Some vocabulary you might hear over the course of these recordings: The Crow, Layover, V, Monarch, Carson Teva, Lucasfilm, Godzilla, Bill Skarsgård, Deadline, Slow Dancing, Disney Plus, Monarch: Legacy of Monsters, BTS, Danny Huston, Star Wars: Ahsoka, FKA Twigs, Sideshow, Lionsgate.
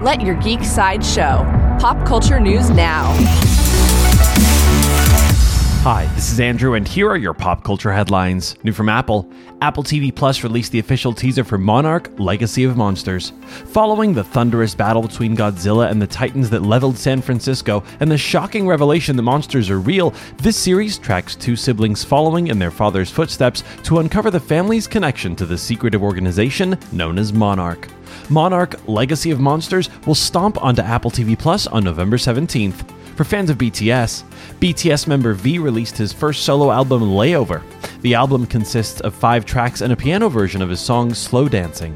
Let your geek side show. Pop culture news now. Hi, this is Andrew, and here are your pop culture headlines. New from Apple. Apple TV Plus released the official teaser for Monarch: Legacy of Monsters. Following the thunderous battle between Godzilla and the Titans that leveled San Francisco and the shocking revelation the monsters are real, this series tracks two siblings following in their father's footsteps to uncover the family's connection to the secretive organization known as Monarch. Monarch: Legacy of Monsters will stomp onto Apple TV Plus on November 17th. For fans of BTS, BTS member V released his first solo album, Layover. The album consists of 5 tracks and a piano version of his song, Slow Dancing.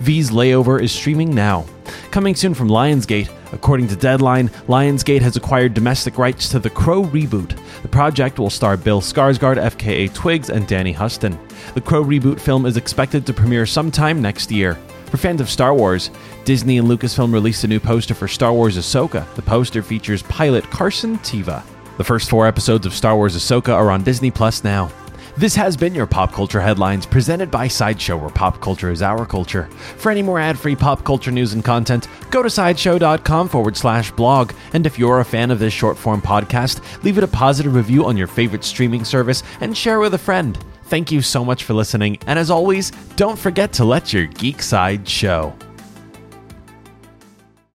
V's Layover is streaming now. Coming soon from Lionsgate. According to Deadline, Lionsgate has acquired domestic rights to The Crow reboot. The project will star Bill Skarsgård, FKA Twigs, and Danny Huston. The Crow reboot film is expected to premiere sometime next year. For fans of Star Wars, Disney and Lucasfilm released a new poster for Star Wars: Ahsoka. The poster features pilot Carson Teva. The first 4 episodes of Star Wars: Ahsoka are on Disney Plus now. This has been your Pop Culture Headlines, presented by Sideshow, where pop culture is our culture. For any more ad-free pop culture news and content, go to sideshow.com/blog. And if you're a fan of this short-form podcast, leave it a positive review on your favorite streaming service and share with a friend. Thank you so much for listening, and as always, don't forget to let your geek side show.